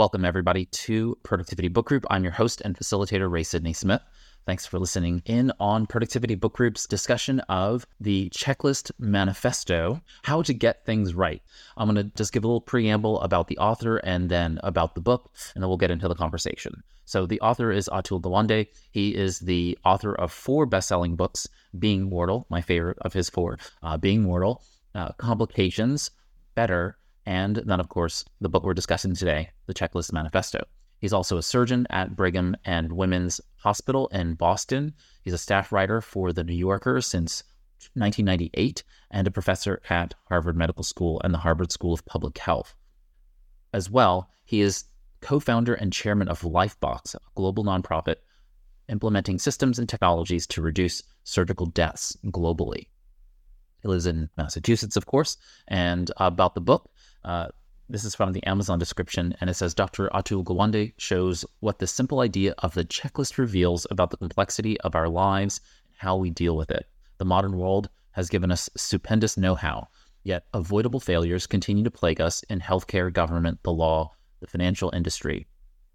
Welcome, everybody, to Productivity Book Group. I'm your host and facilitator, Ray Sidney Smith. Thanks for listening in on Productivity Book Group's discussion of the Checklist Manifesto, How to Get Things Right. I'm going to just give a little preamble about the author and then about the book, and then we'll get into the conversation. So the author is Atul Gawande. He is the author of 4 best-selling books, Being Mortal, my favorite of his 4, Being Mortal, Complications, Better, and then, of course, the book we're discussing today, The Checklist Manifesto. He's also a surgeon at Brigham and Women's Hospital in Boston. He's a staff writer for The New Yorker since 1998 and a professor at Harvard Medical School and the Harvard School of Public Health. As well, he is co-founder and chairman of LifeBox, a global nonprofit implementing systems and technologies to reduce surgical deaths globally. He lives in Massachusetts, of course, and about the book, this is from the Amazon description, and it says, Dr. Atul Gawande shows what the simple idea of the checklist reveals about the complexity of our lives and how we deal with it. The modern world has given us stupendous know-how, yet avoidable failures continue to plague us in healthcare, government, the law, the financial industry,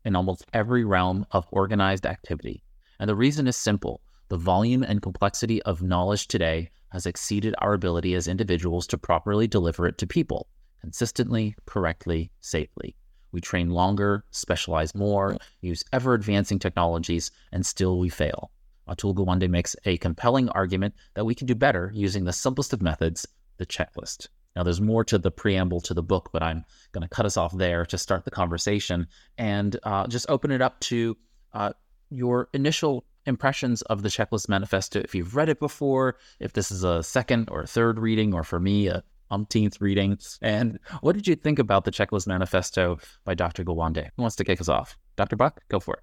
in almost every realm of organized activity. And the reason is simple. The volume and complexity of knowledge today has exceeded our ability as individuals to properly deliver it to people. Consistently, correctly, safely. We train longer, specialize more, use ever-advancing technologies, and still we fail. Atul Gawande makes a compelling argument that we can do better using the simplest of methods, the checklist. Now, there's more to the preamble to the book, but I'm going to cut us off there to start the conversation and just open it up to your initial impressions of the Checklist Manifesto. If you've read it before, if this is a second or a third reading, or for me, a 10th reading. And what did you think about the Checklist Manifesto by Dr. Gawande? Who wants to kick us off? Dr. Buck, go for it.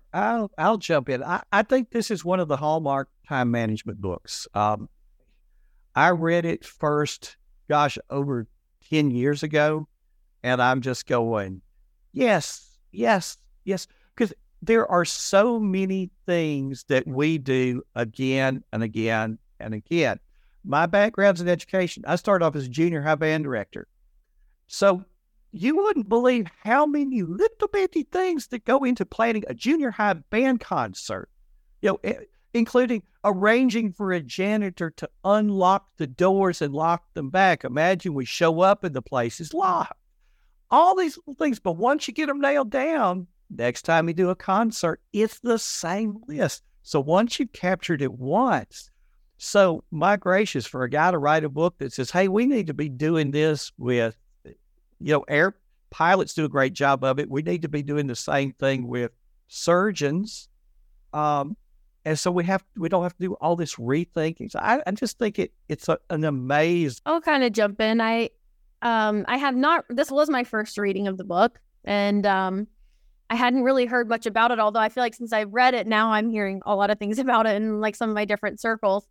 I'll jump in. I think this is one of the hallmark time management books. I read it first, over 10 years ago, and I'm just going, yes. Because there are so many things that we do again and again and again. My background's in education. I started off as a junior high band director. So you wouldn't believe how many little bitty things that go into planning a junior high band concert, you know, including arranging for a janitor to unlock the doors and lock them back. Imagine we show up and the place is locked. All these little things, but once you get them nailed down, next time you do a concert, it's the same list. So once you've captured it once, so, my gracious, for a guy to write a book that says, hey, we need to be doing this with, you know, air pilots do a great job of it. We need to be doing the same thing with surgeons. And so we don't have to do all this rethinking. So I just think it's an amazing. I'll kind of jump in. I have not, this was my first reading of the book, and I hadn't really heard much about it, although I feel like since I've read it now, I'm hearing a lot of things about it in like some of my different circles.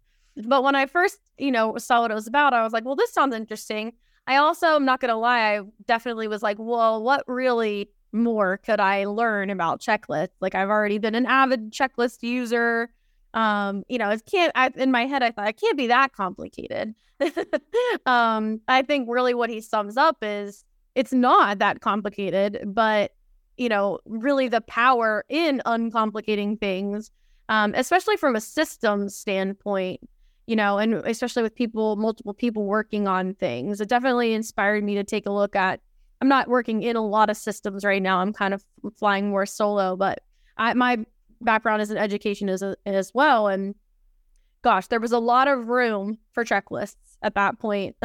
But when I first, saw what it was about, I was like, well, this sounds interesting. I also, I'm not going to lie, I definitely was like, well, what really more could I learn about checklists? Like, I've already been an avid checklist user. In my head, I thought it can't be that complicated. I think really what he sums up is it's not that complicated, but, really the power in uncomplicating things. Especially from a systems standpoint, and especially with multiple people working on things. It definitely inspired me to take a look at, I'm not working in a lot of systems right now. I'm kind of flying more solo, but my background is in education as well. And gosh, there was a lot of room for checklists at that point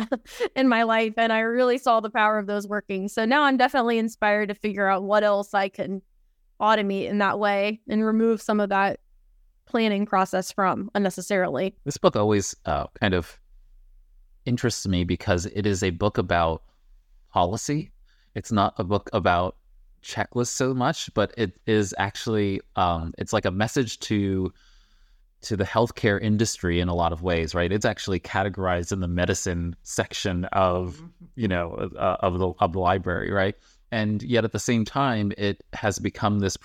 in my life. And I really saw the power of those working. So now I'm definitely inspired to figure out what else I can automate in that way and remove some of that planning process from unnecessarily. This book always kind of interests me because it is a book about policy. It's not a book about checklists so much, but it is actually it's like a message to the healthcare industry in a lot of ways, right? It's actually categorized in the medicine section of of the library, right? And yet at the same time, it has become this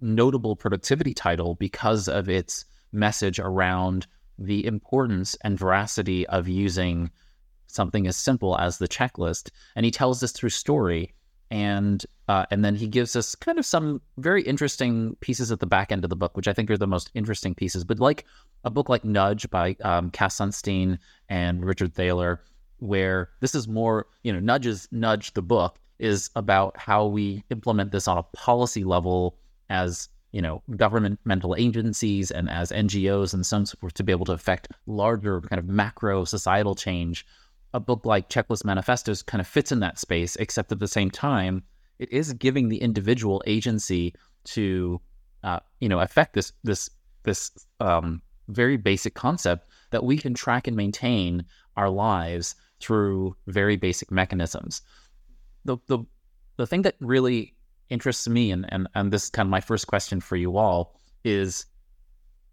notable productivity title because of its message around the importance and veracity of using something as simple as the checklist. And he tells this through story And then he gives us kind of some very interesting pieces at the back end of the book, which I think are the most interesting pieces. But like a book like Nudge by Cass Sunstein and Richard Thaler, where this is more, you know, Nudge the book is about how we implement this on a policy level as, you know, governmental agencies and as NGOs and so on, to be able to affect larger kind of macro societal change. A book like Checklist Manifestos kind of fits in that space, except at the same time, it is giving the individual agency to, you know, affect this very basic concept that we can track and maintain our lives through very basic mechanisms. The thing that really interests me, and this is kind of my first question for you all, is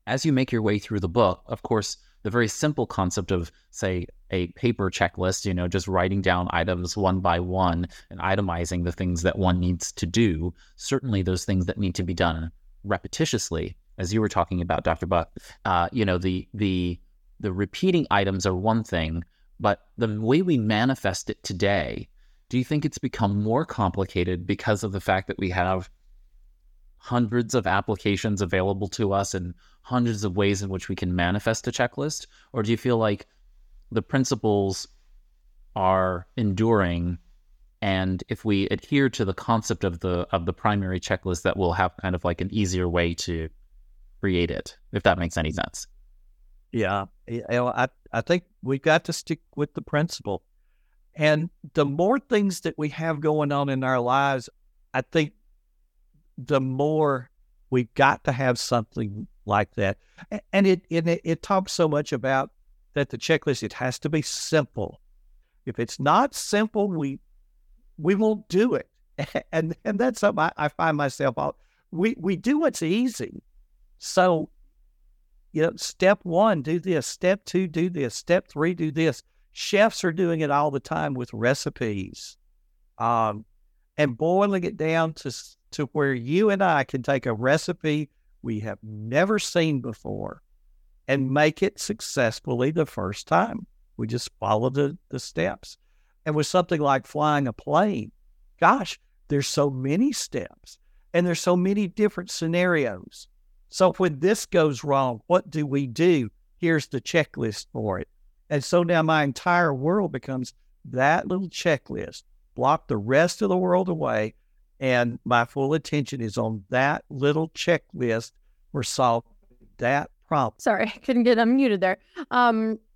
as you make your way through the book, of course, the very simple concept of, say, a paper checklist, you know, just writing down items one by one and itemizing the things that one needs to do, certainly those things that need to be done repetitiously, as you were talking about, Dr. Buck, you know, the repeating items are one thing, but the way we manifest it today, do you think it's become more complicated because of the fact that we have hundreds of applications available to us and hundreds of ways in which we can manifest a checklist? Or do you feel like the principles are enduring, and if we adhere to the concept of the primary checklist, that we'll have kind of like an easier way to create it, if that makes any sense? Yeah, I think we've got to stick with the principle. And the more things that we have going on in our lives, I think the more we've got to have something like that. And it talks so much about that the checklist, it has to be simple. If it's not simple, we won't do it. And that's something I find myself out. We do what's easy. So, you know, step one, do this. Step two, do this. Step three, do this. Chefs are doing it all the time with recipes, and boiling it down to where you and I can take a recipe we have never seen before and make it successfully the first time. We just follow the steps. And with something like flying a plane, gosh, there's so many steps and there's so many different scenarios. So when this goes wrong, what do we do? Here's the checklist for it. And so now my entire world becomes that little checklist. Block the rest of the world away, and my full attention is on that little checklist for solving that problem. Sorry, I couldn't get unmuted there. I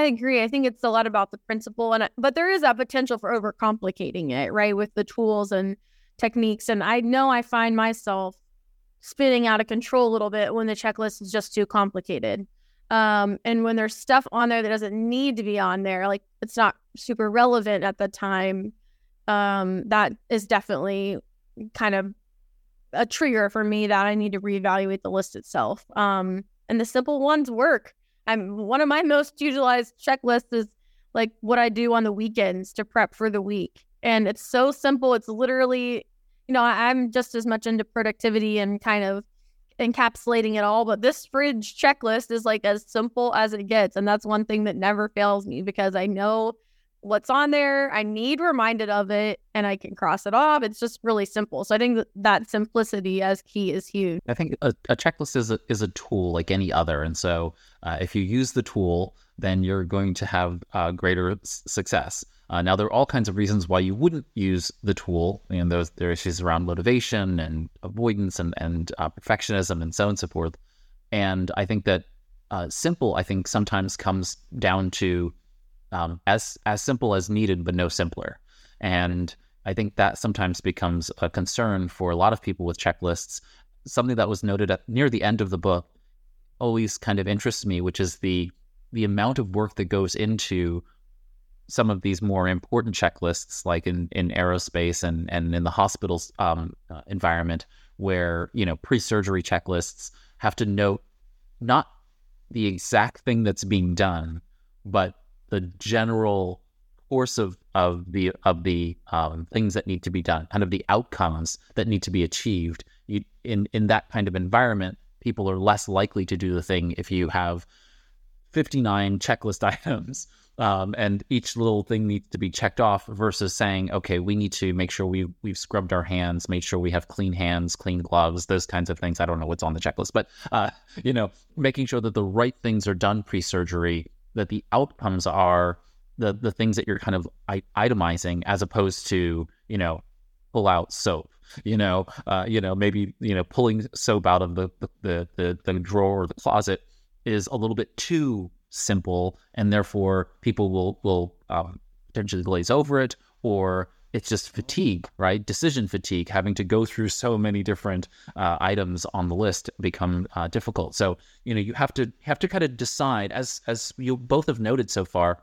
agree. I think it's a lot about the principle, but there is a potential for overcomplicating it, right, with the tools and techniques. And I know I find myself spinning out of control a little bit when the checklist is just too complicated. And when there's stuff on there that doesn't need to be on there, like it's not super relevant at the time. That is definitely kind of a trigger for me that I need to reevaluate the list itself. And the simple ones work. One of my most utilized checklists is like what I do on the weekends to prep for the week. And it's so simple. It's literally, you know, I'm just as much into productivity and kind of encapsulating it all. But this fridge checklist is like as simple as it gets. And that's one thing that never fails me because I know what's on there. I need reminded of it and I can cross it off. It's just really simple. So I think that simplicity as key is huge. I think a checklist is a tool like any other. And so if you use the tool, then you're going to have greater success. Now, there are all kinds of reasons why you wouldn't use the tool. You know, there are issues around motivation and avoidance and perfectionism and so on and so forth. And I think that simple, I think, sometimes comes down to as simple as needed, but no simpler. And I think that sometimes becomes a concern for a lot of people with checklists. Something that was noted near the end of the book always kind of interests me, which is the amount of work that goes into some of these more important checklists, like in aerospace and in the hospital environment, where, you know, pre-surgery checklists have to note not the exact thing that's being done, but the general course of the things that need to be done, kind of the outcomes that need to be achieved. In that kind of environment, people are less likely to do the thing if you have 59 checklist items And each little thing needs to be checked off versus saying, okay, we need to make sure we've scrubbed our hands, make sure we have clean hands, clean gloves, those kinds of things. I don't know what's on the checklist, but, making sure that the right things are done pre-surgery, that the outcomes are the things that you're kind of itemizing as opposed to, pull out soap. Maybe pulling soap out of the drawer or the closet is a little bit too simple, and therefore people will potentially glaze over it, or it's just fatigue, right? Decision fatigue, having to go through so many different items on the list become difficult. So, you have to kind of decide, as you both have noted so far,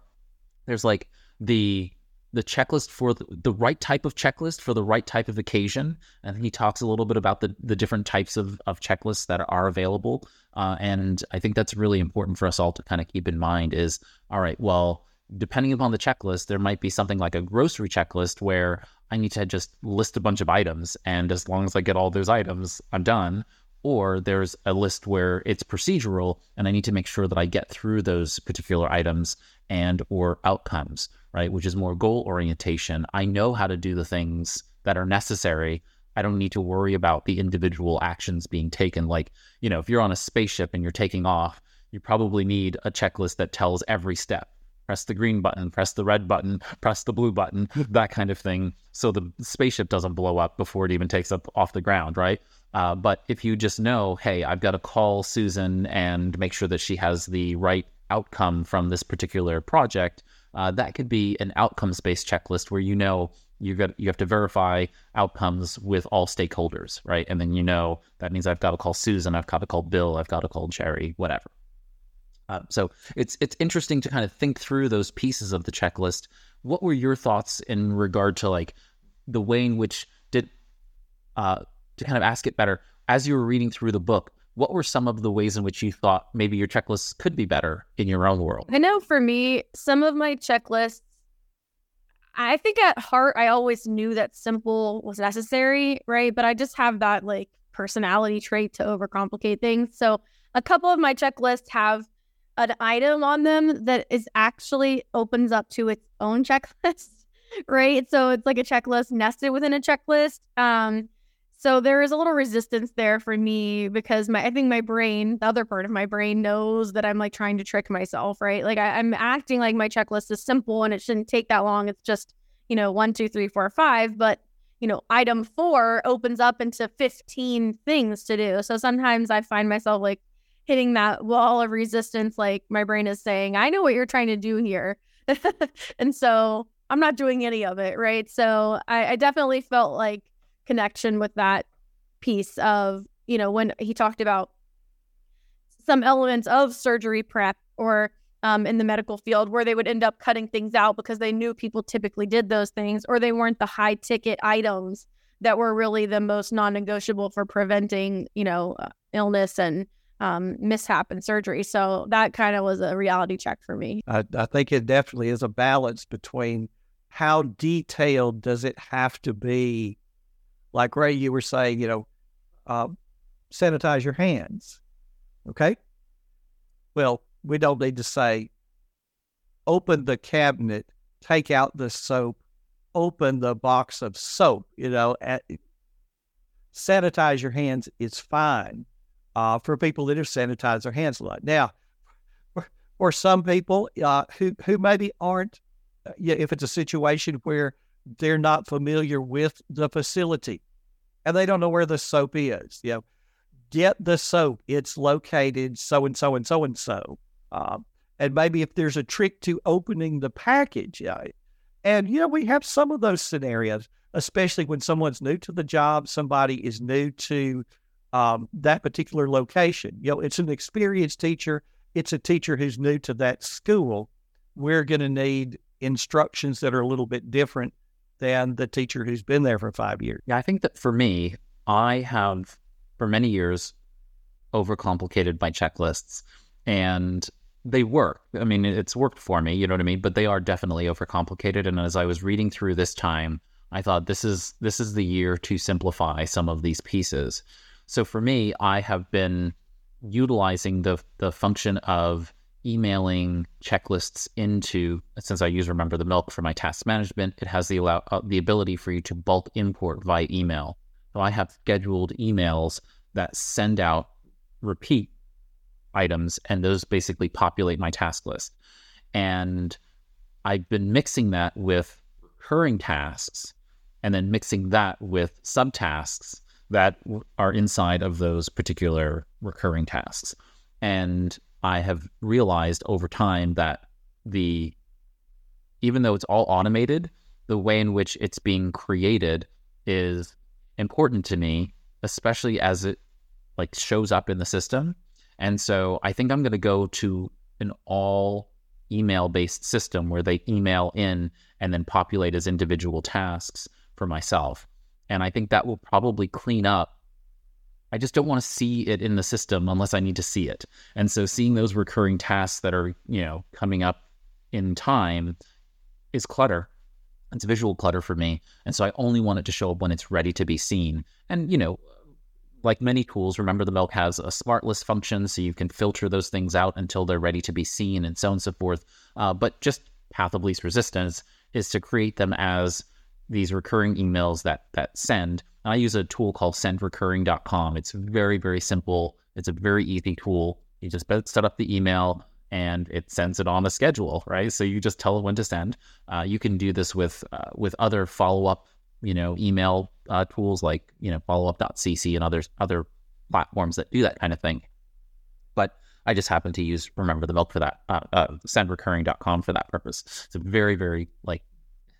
there's like the checklist for the right type of checklist for the right type of occasion. And he talks a little bit about the different types of checklists that are available. And I think that's really important for us all to kind of keep in mind is, all right, well, depending upon the checklist, there might be something like a grocery checklist where I need to just list a bunch of items. And as long as I get all those items, I'm done. Or there's a list where it's procedural and I need to make sure that I get through those particular items and or outcomes, right? Which is more goal orientation. I know how to do the things that are necessary. I don't need to worry about the individual actions being taken. Like, if you're on a spaceship and you're taking off, you probably need a checklist that tells every step. Press the green button, press the red button, press the blue button, that kind of thing. So the spaceship doesn't blow up before it even takes up off the ground, right? But if you just know, hey, I've got to call Susan and make sure that she has the right outcome from this particular project, that could be an outcomes-based checklist where you have to verify outcomes with all stakeholders, right? And then that means I've got to call Susan, I've got to call Bill, I've got to call Jerry, whatever. So it's interesting to kind of think through those pieces of the checklist. What were your thoughts in regard to like the way in which to kind of ask it better, as you were reading through the book, what were some of the ways in which you thought maybe your checklists could be better in your own world? I know for me, some of my checklists, I think at heart, I always knew that simple was necessary, right? But I just have that like personality trait to overcomplicate things. So a couple of my checklists have an item on them that is actually opens up to its own checklist, right? So it's like a checklist nested within a checklist. So there is a little resistance there for me because I think my brain, the other part of my brain, knows that I'm like trying to trick myself, right? Like I'm acting like my checklist is simple and it shouldn't take that long. It's just, 1, 2, 3, 4, 5, but item 4 opens up into 15 things to do. So sometimes I find myself like hitting that wall of resistance, like my brain is saying, I know what you're trying to do here. And so I'm not doing any of it, right? So I definitely felt like connection with that piece of, when he talked about some elements of surgery prep or in the medical field where they would end up cutting things out because they knew people typically did those things, or they weren't the high ticket items that were really the most non-negotiable for preventing, illness and mishap in surgery. So that kind of was a reality check for me. I think it definitely is a balance between how detailed does it have to be. Like Ray, you were saying, sanitize your hands. Okay. Well, we don't need to say, open the cabinet, take out the soap, open the box of soap. Sanitize your hands is fine for people that have sanitized their hands a lot. Now, for some people who maybe aren't, if it's a situation where they're not familiar with the facility and they don't know where the soap is. Get the soap. It's located so-and-so and so-and-so. And maybe if there's a trick to opening the package. And, we have some of those scenarios, especially when someone's new to the job, somebody is new to that particular location. It's an experienced teacher. It's a teacher who's new to that school. We're going to need instructions that are a little bit different than the teacher who's been there for 5 years. Yeah, I think that for me, I have for many years overcomplicated my checklists, and they work. I mean, it's worked for me, you know what I mean? But they are definitely overcomplicated. And as I was reading through this time, I thought this is the year to simplify some of these pieces. So for me, I have been utilizing the function of emailing checklists into, since I use Remember the Milk for my task management, it has the ability for you to bulk import via email. So I have scheduled emails that send out repeat items, and those basically populate my task list. And I've been mixing that with recurring tasks and then mixing that with subtasks that are inside of those particular recurring tasks. And I have realized over time that even though it's all automated, the way in which it's being created is important to me, especially as it like shows up in the system. And so I think I'm going to go to an all email-based system where they email in and then populate as individual tasks for myself. And I think that will probably clean up. I just don't want to see it in the system unless I need to see it. And so seeing those recurring tasks that are, coming up in time is clutter. It's visual clutter for me. And so I only want it to show up when it's ready to be seen. And, like many tools, Remember the Milk has a smart list function, so you can filter those things out until they're ready to be seen and so on and so forth. But just path of least resistance is to create them as these recurring emails that send. And I use a tool called sendrecurring.com. It's very, very simple. It's a very easy tool. You just set up the email and it sends it on a schedule, right? So you just tell it when to send. You can do this with other follow-up, email tools like, followup.cc and other platforms that do that kind of thing. But I just happen to use Remember the Milk for that, sendrecurring.com for that purpose. It's a very, very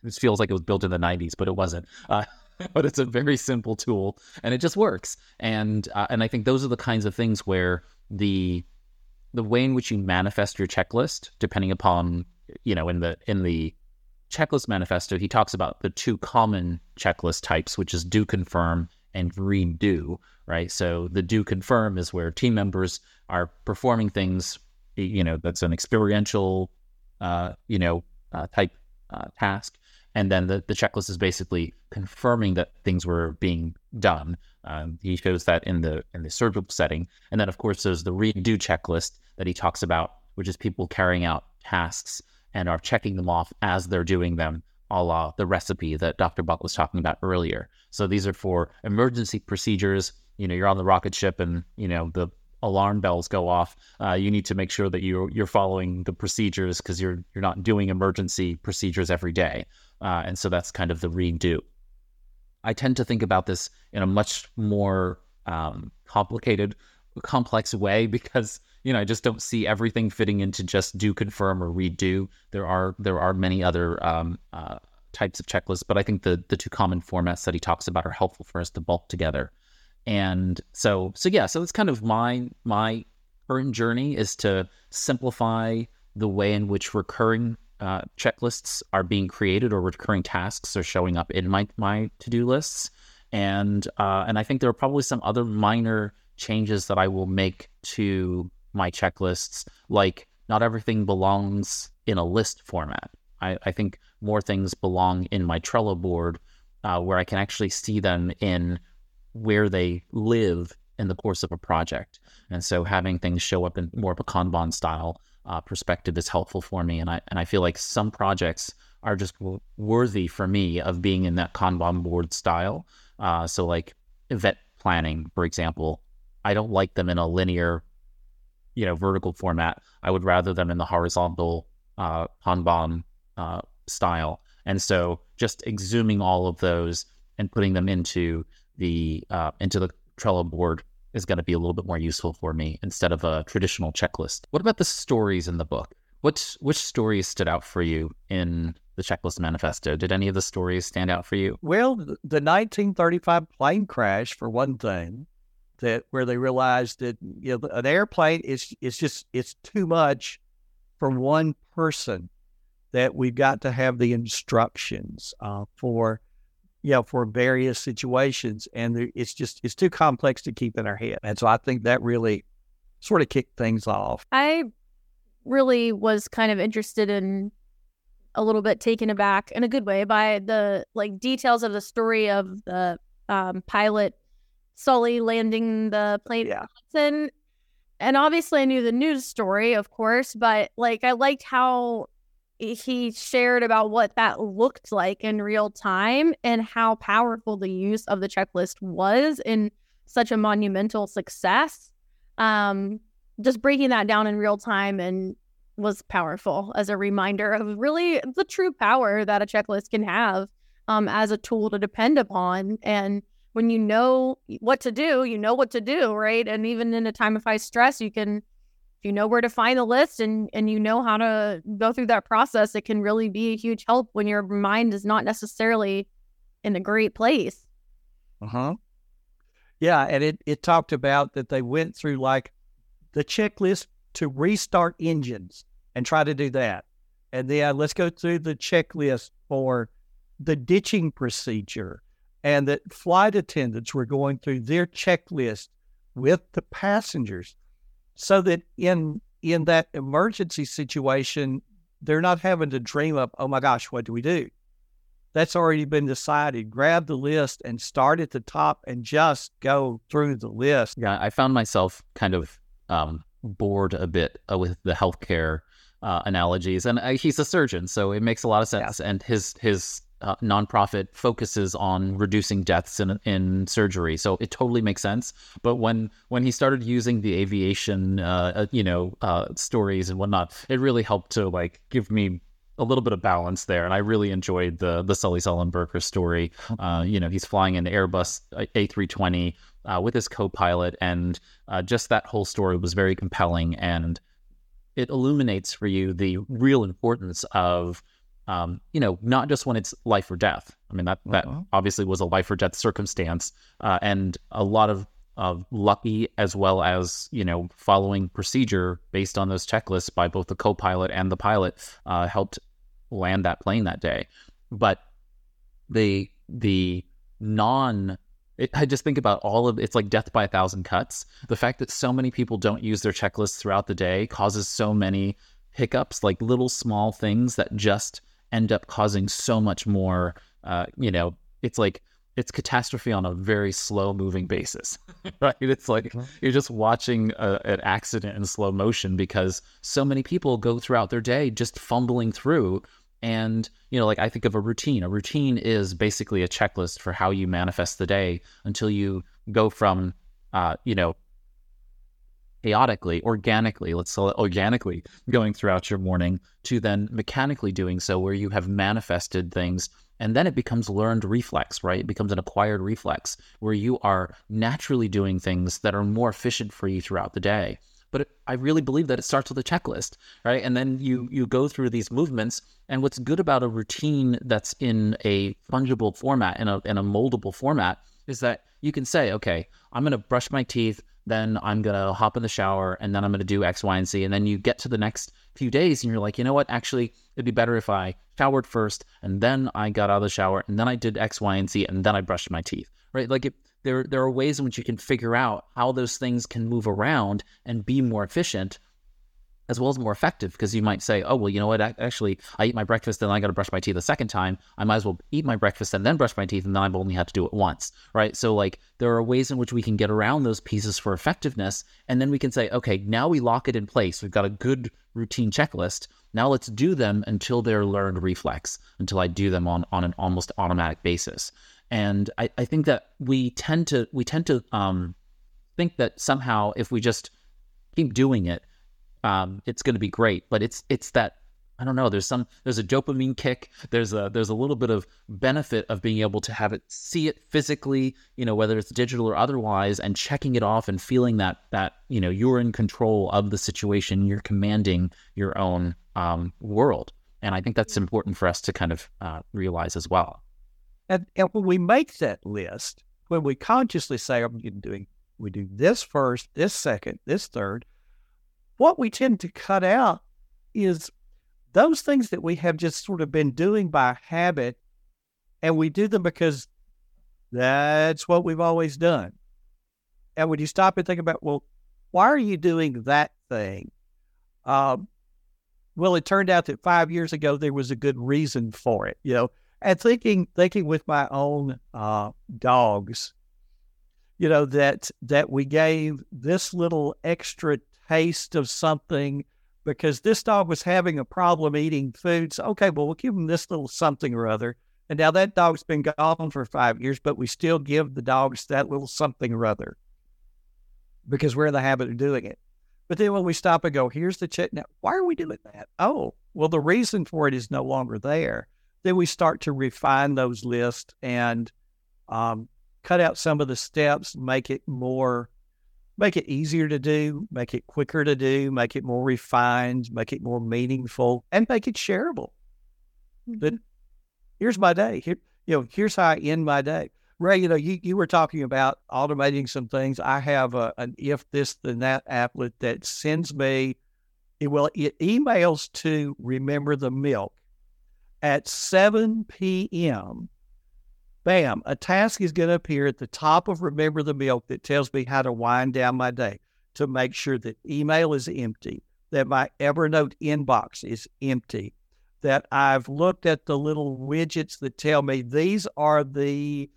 this feels like it was built in the 90s, but it wasn't. But it's a very simple tool, and it just works. And I think those are the kinds of things where the way in which you manifest your checklist, depending upon, in the Checklist Manifesto, he talks about the two common checklist types, which is do confirm and redo, right? So the do confirm is where team members are performing things, that's an experiential, type task. And then the checklist is basically confirming that things were being done. He shows that in the surgical setting. And then, of course, there's the redo checklist that he talks about, which is people carrying out tasks and are checking them off as they're doing them, a la the recipe that Dr. Buck was talking about earlier. So these are for emergency procedures. You're on the rocket ship and, the alarm bells go off. You need to make sure that you're following the procedures because you're not doing emergency procedures every day. And so that's kind of the redo. I tend to think about this in a much more complex way because, I just don't see everything fitting into just do, confirm, or redo. There are many other types of checklists, but I think the two common formats that he talks about are helpful for us to bulk together. And so that's kind of my current journey, is to simplify the way in which recurring checklists are being created, or recurring tasks are showing up in my to-do lists. And I think there are probably some other minor changes that I will make to my checklists, like not everything belongs in a list format. I think more things belong in my Trello board, where I can actually see them in where they live in the course of a project. And so having things show up in more of a Kanban style perspective is helpful for me. And I feel like some projects are just worthy for me of being in that Kanban board style. So like event planning, for example, I don't like them in a linear, vertical format. I would rather them in the horizontal Kanban style. And so just exhuming all of those and putting them into the Trello board is going to be a little bit more useful for me instead of a traditional checklist. What about the stories in the book? Which stories stood out for you in the Checklist Manifesto? Did any of the stories stand out for you? Well, the 1935 plane crash, for one thing, where they realized that an airplane is too much for one person. That we've got to have the instructions for various situations, and it's too complex to keep in our head. And so I think that really sort of kicked things off. I really was kind of interested in, a little bit taken aback in a good way, by the details of the story of the pilot Sully landing the plane in Hudson. And obviously I knew the news story, of course, but like I liked how he shared about what that looked like in real time and how powerful the use of the checklist was in such a monumental success. Just breaking that down in real time and was powerful as a reminder of really the true power that a checklist can have as a tool to depend upon. And when you know what to do, you know what to do, right? And even in a time of high stress, you can, if you know where to find the list and you know how to go through that process, it can really be a huge help when your mind is not necessarily in a great place. Uh-huh. Yeah, and it talked about that they went through like the checklist to restart engines and try to do that. And then let's go through the checklist for the ditching procedure. And that flight attendants were going through their checklist with the passengers so that in that emergency situation, they're not having to dream up, oh my gosh, what do we do? That's already been decided. Grab the list and start at the top and just go through the list. Yeah, I found myself kind of bored a bit with the healthcare analogies. And he's a surgeon, so it makes a lot of sense. Yeah. And his nonprofit focuses on reducing deaths in surgery, so it totally makes sense. But when he started using the aviation, stories and whatnot, it really helped to like give me a little bit of balance there. And I really enjoyed the Sully Sullenberger story. He's flying an Airbus A320 with his co-pilot, and just that whole story was very compelling, and it illuminates for you the real importance of. Not just when it's life or death. I mean, that obviously was a life or death circumstance, and a lot of lucky as well as, following procedure based on those checklists by both the co-pilot and the pilot helped land that plane that day. But I just think about it's like death by 1,000 cuts. The fact that so many people don't use their checklists throughout the day causes so many hiccups, like little small things that just end up causing so much more, it's like, it's catastrophe on a very slow moving basis, right? It's like, you're just watching an accident in slow motion because so many people go throughout their day just fumbling through. And, I think of a routine. A routine is basically a checklist for how you manifest the day until you go from, chaotically, organically, let's call it organically, going throughout your morning to then mechanically doing so where you have manifested things. And then it becomes learned reflex, right? It becomes an acquired reflex where you are naturally doing things that are more efficient for you throughout the day. But I really believe that it starts with a checklist, right? And then you go through these movements. And what's good about a routine that's in a fungible format, in a moldable format, is that you can say, okay, I'm going to brush my teeth, then I'm going to hop in the shower, and then I'm going to do X, Y, and Z. And then you get to the next few days and you're like, you know what? Actually, it'd be better if I showered first and then I got out of the shower and then I did X, Y, and Z and then I brushed my teeth, right? Like there are ways in which you can figure out how those things can move around and be more efficient as well as more effective, because you might say, oh, well, you know what? Actually, I eat my breakfast and I got to brush my teeth a second time. I might as well eat my breakfast and then brush my teeth, and then I've only had to do it once, right? So like there are ways in which we can get around those pieces for effectiveness, and then we can say, okay, now we lock it in place. We've got a good routine checklist. Now let's do them until they're learned reflex, until I do them on an almost automatic basis. And I think that we tend to think that somehow if we just keep doing it, it's going to be great, but it's that, I don't know, there's a dopamine kick. There's a little bit of benefit of being able to have it, see it physically, whether it's digital or otherwise, and checking it off and feeling that you're in control of the situation, you're commanding your own world. And I think that's important for us to kind of realize as well. And when we make that list, when we consciously say, we do this first, this second, this third, what we tend to cut out is those things that we have just sort of been doing by habit, and we do them because that's what we've always done. And when you stop and think about, well, why are you doing that thing? Well, it turned out that 5 years ago there was a good reason for it. And thinking with my own dogs, you know, that we gave this little extra taste of something because this dog was having a problem eating food. So, okay, well, we'll give him this little something or other. And now that dog's been gone for 5 years, but we still give the dogs that little something or other because we're in the habit of doing it. But then when we stop and go, here's the check. Now, why are we doing that? Oh, well, the reason for it is no longer there. Then we start to refine those lists and cut out some of the steps, make it easier to do, make it quicker to do, make it more refined, make it more meaningful, and make it shareable. Mm-hmm. But here's my day. Here's how I end my day. Ray, you were talking about automating some things. I have an if this, then that applet that sends me, it emails to Remember the Milk at 7 p.m. Bam, a task is going to appear at the top of Remember the Milk that tells me how to wind down my day, to make sure that email is empty, that my Evernote inbox is empty, that I've looked at the little widgets that tell me these are the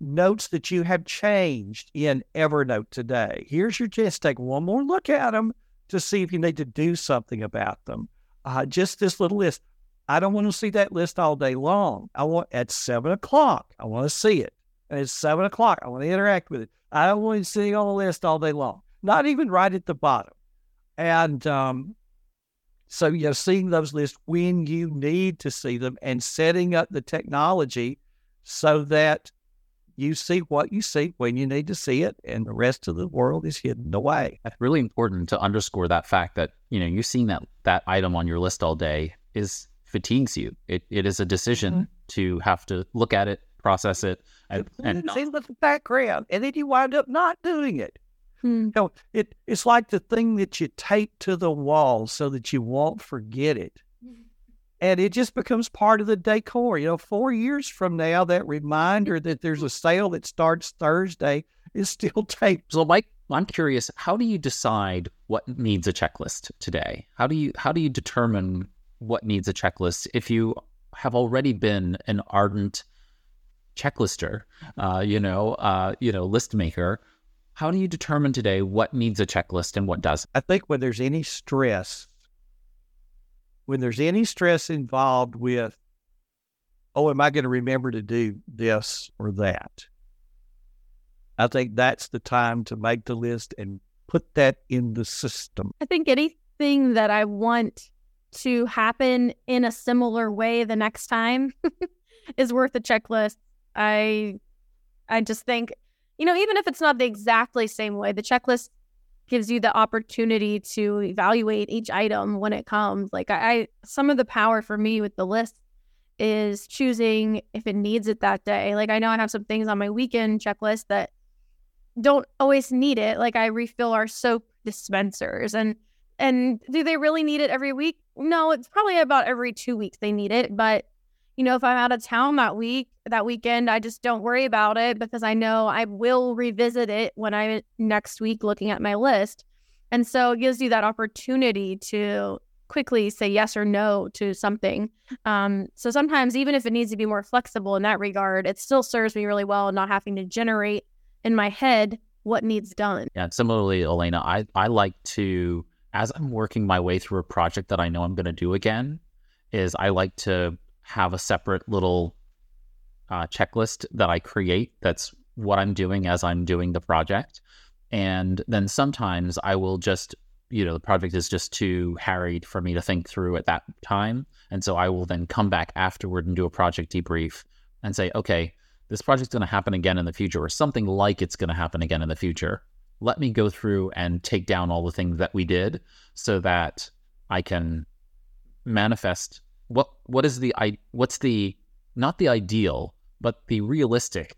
notes that you have changed in Evernote today. Here's your chance. Take one more look at them to see if you need to do something about them. Just this little list. I don't want to see that list all day long. At 7:00, I want to see it. And at 7:00, I want to interact with it. I don't want to see it on the list all day long, not even right at the bottom. And so seeing those lists when you need to see them and setting up the technology so that you see what you see when you need to see it, and the rest of the world is hidden away. That's really important to underscore that fact that, you seeing that item on your list all day is fatigues you. It is a decision mm-hmm. to have to look at it, process it, and not. See the background, and then you wind up not doing it. Mm-hmm. It's like the thing that you tape to the wall so that you won't forget it, mm-hmm. and it just becomes part of the decor. 4 years from now, that reminder that there's a sale that starts Thursday is still taped. So, Mike, I'm curious, how do you decide what needs a checklist today? How do you determine what needs a checklist? If you have already been an ardent checklister, list maker, how do you determine today what needs a checklist and what doesn't? I think when there's any stress involved with, oh, am I going to remember to do this or that? I think that's the time to make the list and put that in the system. I think anything that I want to happen in a similar way the next time is worth a checklist. I just think, even if it's not the exactly same way, the checklist gives you the opportunity to evaluate each item when it comes. Like some of the power for me with the list is choosing if it needs it that day. Like I know I have some things on my weekend checklist that don't always need it. Like I refill our soap dispensers and do they really need it every week? No, it's probably about every 2 weeks they need it. But, if I'm out of town that weekend, I just don't worry about it because I know I will revisit it when I'm next week looking at my list. And so it gives you that opportunity to quickly say yes or no to something. So sometimes even if it needs to be more flexible in that regard, it still serves me really well not having to generate in my head what needs done. Yeah, similarly, Elena, I like to, as I'm working my way through a project that I know I'm going to do again, is I like to have a separate little checklist that I create. That's what I'm doing as I'm doing the project. And then sometimes I will just, the project is just too harried for me to think through at that time. And so I will then come back afterward and do a project debrief and say, okay, this project's going to happen again in the future, or something like it's going to happen again in the future. Let me go through and take down all the things that we did so that I can manifest what's the not the ideal, but the realistic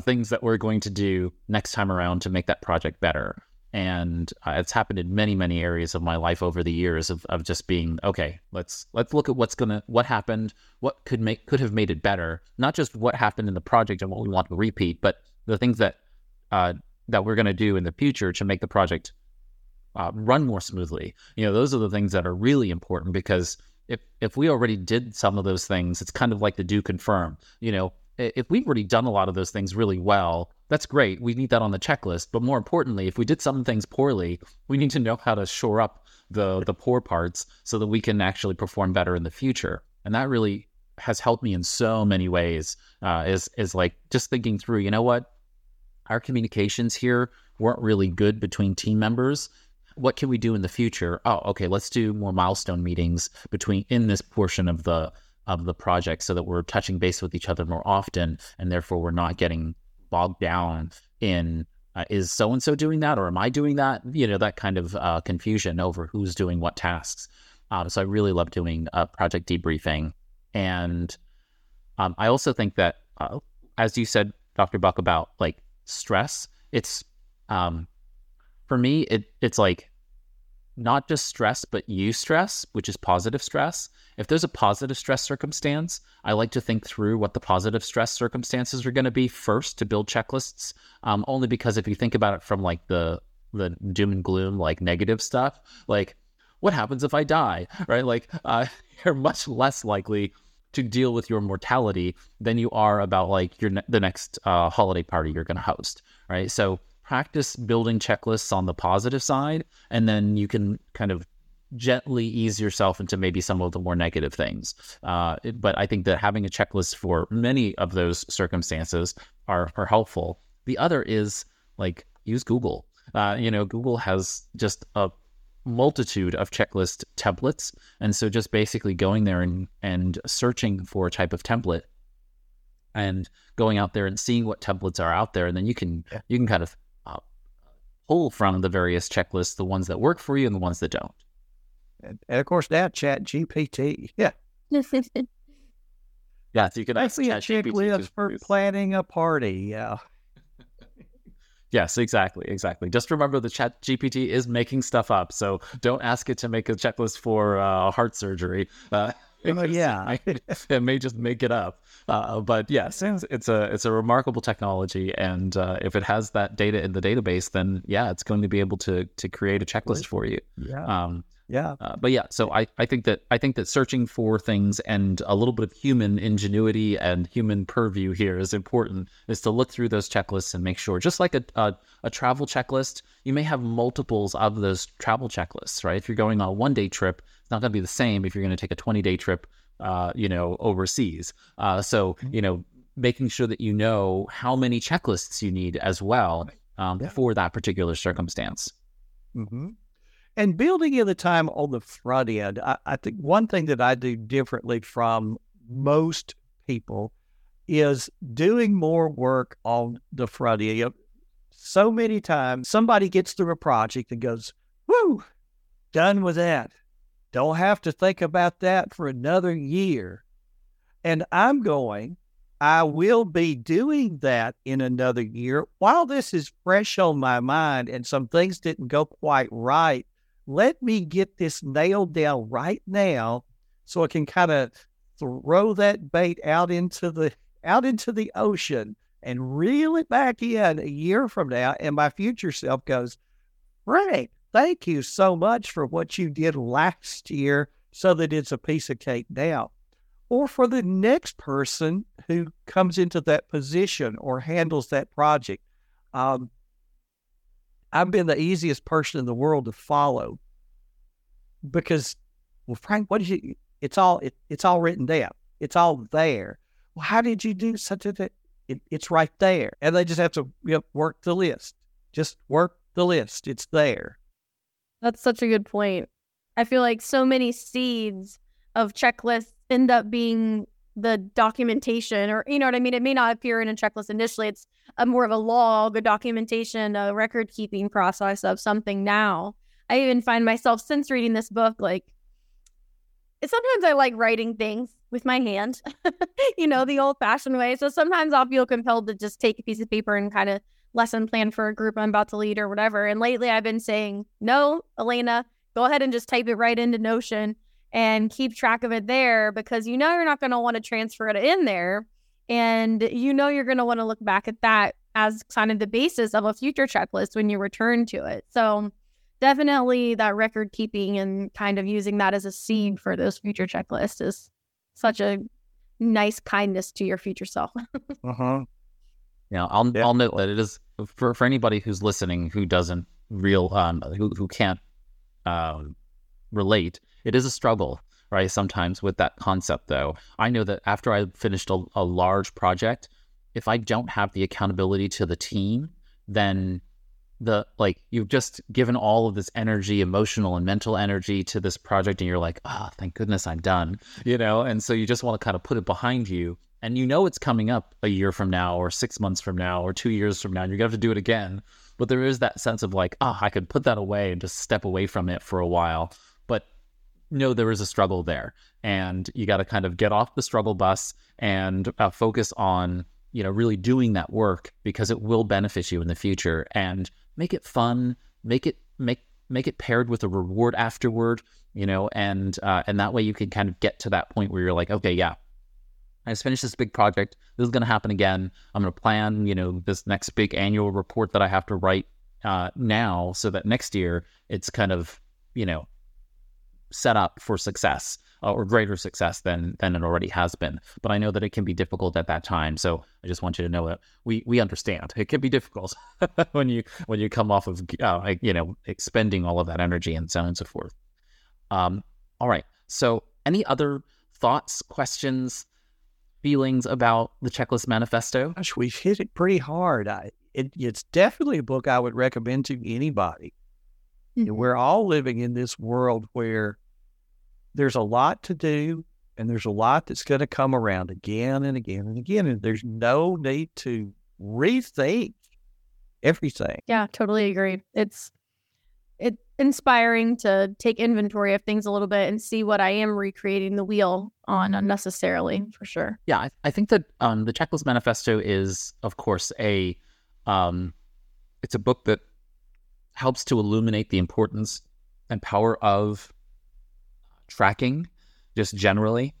things that we're going to do next time around to make that project better. And it's happened in many, many areas of my life over the years of just being, okay, let's look at what happened, what could have made it better, not just what happened in the project and what we want to repeat, but the things that we're going to do in the future to make the project run more smoothly. Those are the things that are really important, because if we already did some of those things, it's kind of like the do confirm. if we've already done a lot of those things really well, that's great. We need that on the checklist. But more importantly, if we did some things poorly, we need to know how to shore up the poor parts so that we can actually perform better in the future. And that really has helped me in so many ways, is like just thinking through, you know what, our communications here weren't really good between team members. What can we do in the future? Oh, okay, let's do more milestone meetings in this portion of the project so that we're touching base with each other more often, and therefore we're not getting bogged down in is so-and-so doing that or am I doing that? You know, that kind of confusion over who's doing what tasks. So I really love doing project debriefing. And I also think that, as you said, Dr. Buck, about like stress, it's for me, it's like not just stress, but eustress, which is positive stress. If there's a positive stress circumstance, I like to think through what the positive stress circumstances are going to be first to build checklists, only because if you think about it from like the doom and gloom, like negative stuff, like what happens if I die, right? Like you're much less likely to deal with your mortality than you are about like the next holiday party you're going to host, right? So practice building checklists on the positive side, and then you can kind of gently ease yourself into maybe some of the more negative things. But I think that having a checklist for many of those circumstances are helpful. The other is like use Google. Google has just a multitude of checklist templates. And so just basically going there and searching for a type of template and going out there and seeing what templates are out there. And then you can kind of pull from the various checklists, the ones that work for you and the ones that don't. And of course now ChatGPT. Yeah. Yeah, so you can actually a checklist for planning a party. Yeah. Yes, exactly. Just remember the ChatGPT is making stuff up, so don't ask it to make a checklist for heart surgery. It may just make it up. But yes, it's a remarkable technology, and if it has that data in the database, then yeah, it's going to be able to create a checklist for you. Yeah. So I think that searching for things and a little bit of human ingenuity and human purview here is important, is to look through those checklists and make sure, just like a travel checklist, you may have multiples of those travel checklists, right? If you're going on a one-day trip, it's not going to be the same if you're going to take a 20-day trip, overseas. Making sure that you know how many checklists you need as well for that particular circumstance. Mm-hmm. And building in the time on the front end, I think one thing that I do differently from most people is doing more work on the front end. You know, so many times somebody gets through a project and goes, woo, done with that. Don't have to think about that for another year. And I will be doing that in another year. While this is fresh on my mind and some things didn't go quite right, let me get this nailed down right now so I can kind of throw that bait out into the ocean and reel it back in a year from now. And my future self goes, Frank, thank you so much for what you did last year so that it's a piece of cake now. Or for the next person who comes into that position or handles that project. I've been the easiest person in the world to follow because, well, Frank, what did you? It's all written down. It's all there. Well, how did you do such a thing? It's right there, and they just have to work the list. Just work the list. It's there. That's such a good point. I feel like so many seeds of checklists end up being the documentation, or you know what I mean? It may not appear in a checklist initially. It's more of a log, a documentation, a record keeping process of something now. I even find myself since reading this book, like sometimes I like writing things with my hand, the old fashioned way. So sometimes I'll feel compelled to just take a piece of paper and kind of lesson plan for a group I'm about to lead or whatever. And lately I've been saying, no, Elena, go ahead and just type it right into Notion and keep track of it there, because you're not going to want to transfer it in there. And you're going to want to look back at that as kind of the basis of a future checklist when you return to it. So definitely that record keeping and kind of using that as a seed for those future checklists is such a nice kindness to your future self. Yeah, I'll note that it is for anybody who's listening who doesn't who can't relate. It is a struggle, right? Sometimes with that concept, though, I know that after I finished a large project, if I don't have the accountability to the team, then you've just given all of this energy, emotional and mental energy, to this project, and you're like, oh, thank goodness I'm done, and so you just want to kind of put it behind you, and it's coming up a year from now or 6 months from now or 2 years from now, and you're gonna have to do it again. But there is that sense of like, I could put that away and just step away from it for a while. But no, there is a struggle there, and you got to kind of get off the struggle bus and focus on really doing that work, because it will benefit you in the future. And make it fun, make it paired with a reward afterward, and that way you can kind of get to that point where you're like, okay, yeah, I just finished this big project. This is going to happen again. I'm going to plan, this next big annual report that I have to write now, so that next year it's kind of, set up for success, or greater success than it already has been. But I know that it can be difficult at that time. So I just want you to know that we understand. It can be difficult when you come off of, expending all of that energy and so on and so forth. All right. So any other thoughts, questions, feelings about the Checklist Manifesto? Gosh, we hit it pretty hard. It's definitely a book I would recommend to anybody. Mm-hmm. We're all living in this world where there's a lot to do, and there's a lot that's going to come around again and again and again, and there's no need to rethink everything. Yeah, totally agree. It's inspiring to take inventory of things a little bit and see what I am recreating the wheel on unnecessarily, for sure. Yeah, I think that the Checklist Manifesto is, of course, it's a book that helps to illuminate the importance and power of tracking, just generally.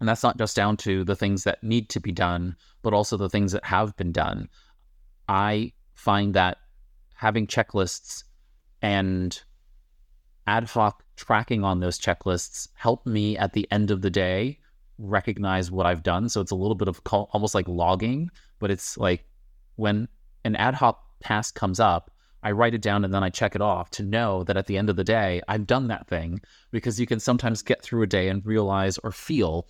And that's not just down to the things that need to be done, but also the things that have been done. I find that having checklists and ad hoc tracking on those checklists help me at the end of the day recognize what I've done. So it's a little bit of almost like logging, but it's like when an ad hoc task comes up, I write it down and then I check it off to know that at the end of the day, I've done that thing. Because you can sometimes get through a day and realize or feel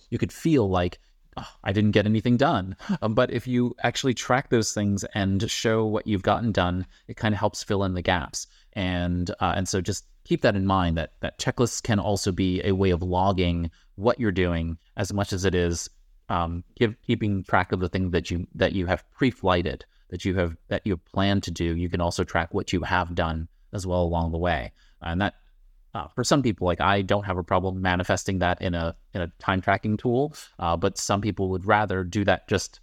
like, oh, I didn't get anything done. But if you actually track those things and show what you've gotten done, it kind of helps fill in the gaps. And so just keep that in mind, that checklists can also be a way of logging what you're doing as much as it is keeping track of the thing that you have pre-flighted, that you have planned to do. You can also track what you have done as well along the way. And that, for some people, like I don't have a problem manifesting that in a time tracking tool, but some people would rather do that just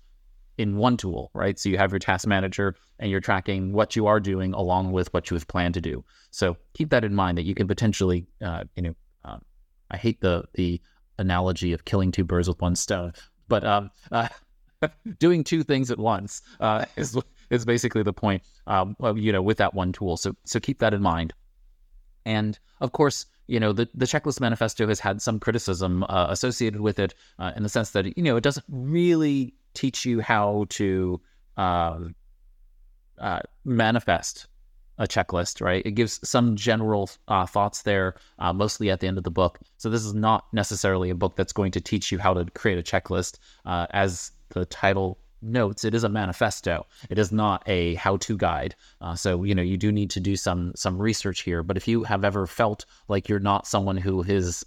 in one tool, right? So you have your task manager and you're tracking what you are doing along with what you have planned to do. So keep that in mind, that you can potentially, I hate the analogy of killing two birds with one stone, but doing two things at once is basically the point, with that one tool. So keep that in mind. And of course, the Checklist Manifesto has had some criticism associated with it, in the sense that, it doesn't really teach you how to manifest a checklist, right? It gives some general thoughts there, mostly at the end of the book. So this is not necessarily a book that's going to teach you how to create a checklist. As the title notes, it is a manifesto. It is not a how-to guide. So you do need to do some research here. But if you have ever felt like you're not someone who is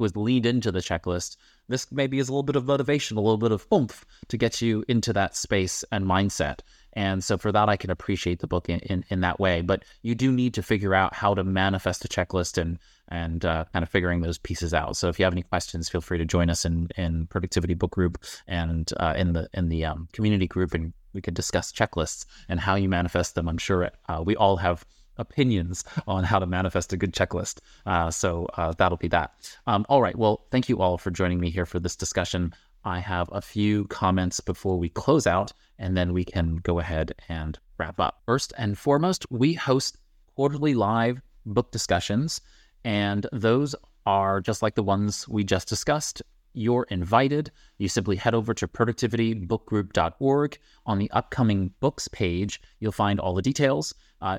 leaned into the checklist, this maybe is a little bit of motivation, a little bit of oomph to get you into that space and mindset. And so for that, I can appreciate the book in that way. But you do need to figure out how to manifest a checklist and kind of figuring those pieces out. So if you have any questions, feel free to join us in Productivity Book Group and in the community group, and we could discuss checklists and how you manifest them. I'm sure we all have opinions on how to manifest a good checklist. So that'll be that. All right. Well, thank you all for joining me here for this discussion. I have a few comments before we close out, and then we can go ahead and wrap up. First and foremost, we host quarterly live book discussions, and those are just like the ones we just discussed. you're invited. You simply head over to productivitybookgroup.org. On the upcoming books page, you'll find all the details.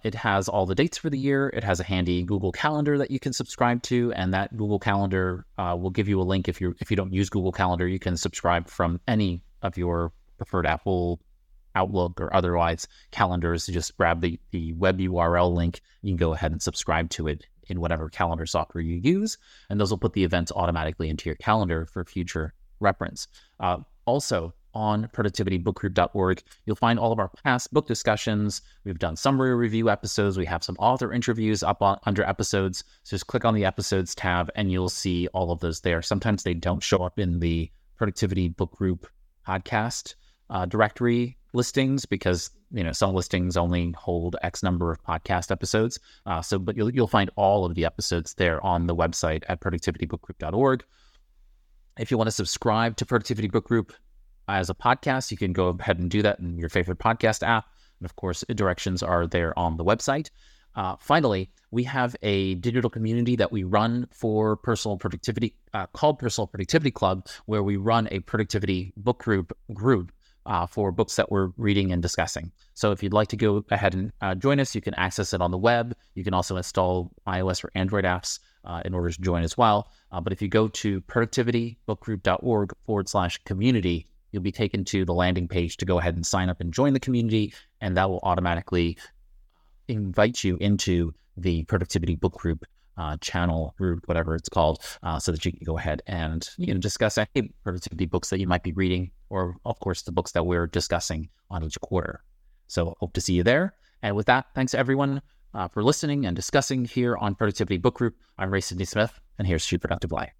It has all the dates for the year. It has a handy Google Calendar that you can subscribe to, and that Google Calendar will give you a link. If you don't use Google Calendar, you can subscribe from any of your preferred Apple, Outlook, or otherwise calendars. You just grab the web URL link. You can go ahead and subscribe to it in whatever calendar software you use, and those will put the events automatically into your calendar for future reference. Also, on productivitybookgroup.org, you'll find all of our past book discussions. We've done summary review episodes. We have some author interviews up under episodes. So just click on the episodes tab and you'll see all of those there. Sometimes they don't show up in the Productivity Book Group podcast directory listings because, you know, some listings only hold X number of podcast episodes. But you'll find all of the episodes there on the website at productivitybookgroup.org. If you want to subscribe to Productivity Book Group as a podcast, you can go ahead and do that in your favorite podcast app. And of course, directions are there on the website. Finally, we have a digital community that we run for Personal Productivity called Personal Productivity Club, where we run a productivity book group for books that we're reading and discussing. So if you'd like to go ahead and join us, you can access it on the web. You can also install iOS or Android apps in order to join as well. But if you go to productivitybookgroup.org/community, you'll be taken to the landing page to go ahead and sign up and join the community, and that will automatically invite you into the Productivity Book Group channel group, whatever it's called, so that you can go ahead and, you know, discuss any productivity books that you might be reading, or of course the books that we're discussing on each quarter. So hope to see you there. And with that, thanks everyone for listening and discussing here on Productivity Book Group. I'm Ray Sidney Smith, and here's to productive life.